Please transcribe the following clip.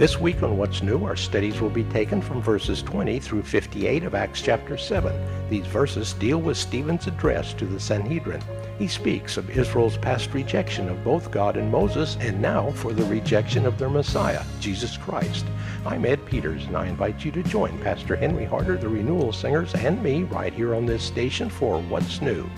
This week on What's New, our studies will be taken from verses 20 through 58 of Acts chapter 7. These verses deal with Stephen's address to the Sanhedrin. He speaks of Israel's past rejection of both God and Moses, and now for the rejection of their Messiah, Jesus Christ. I'm Ed Peters, and I invite you to join Pastor Henry Harder, the Renewal Singers, and me right here on this station for What's New.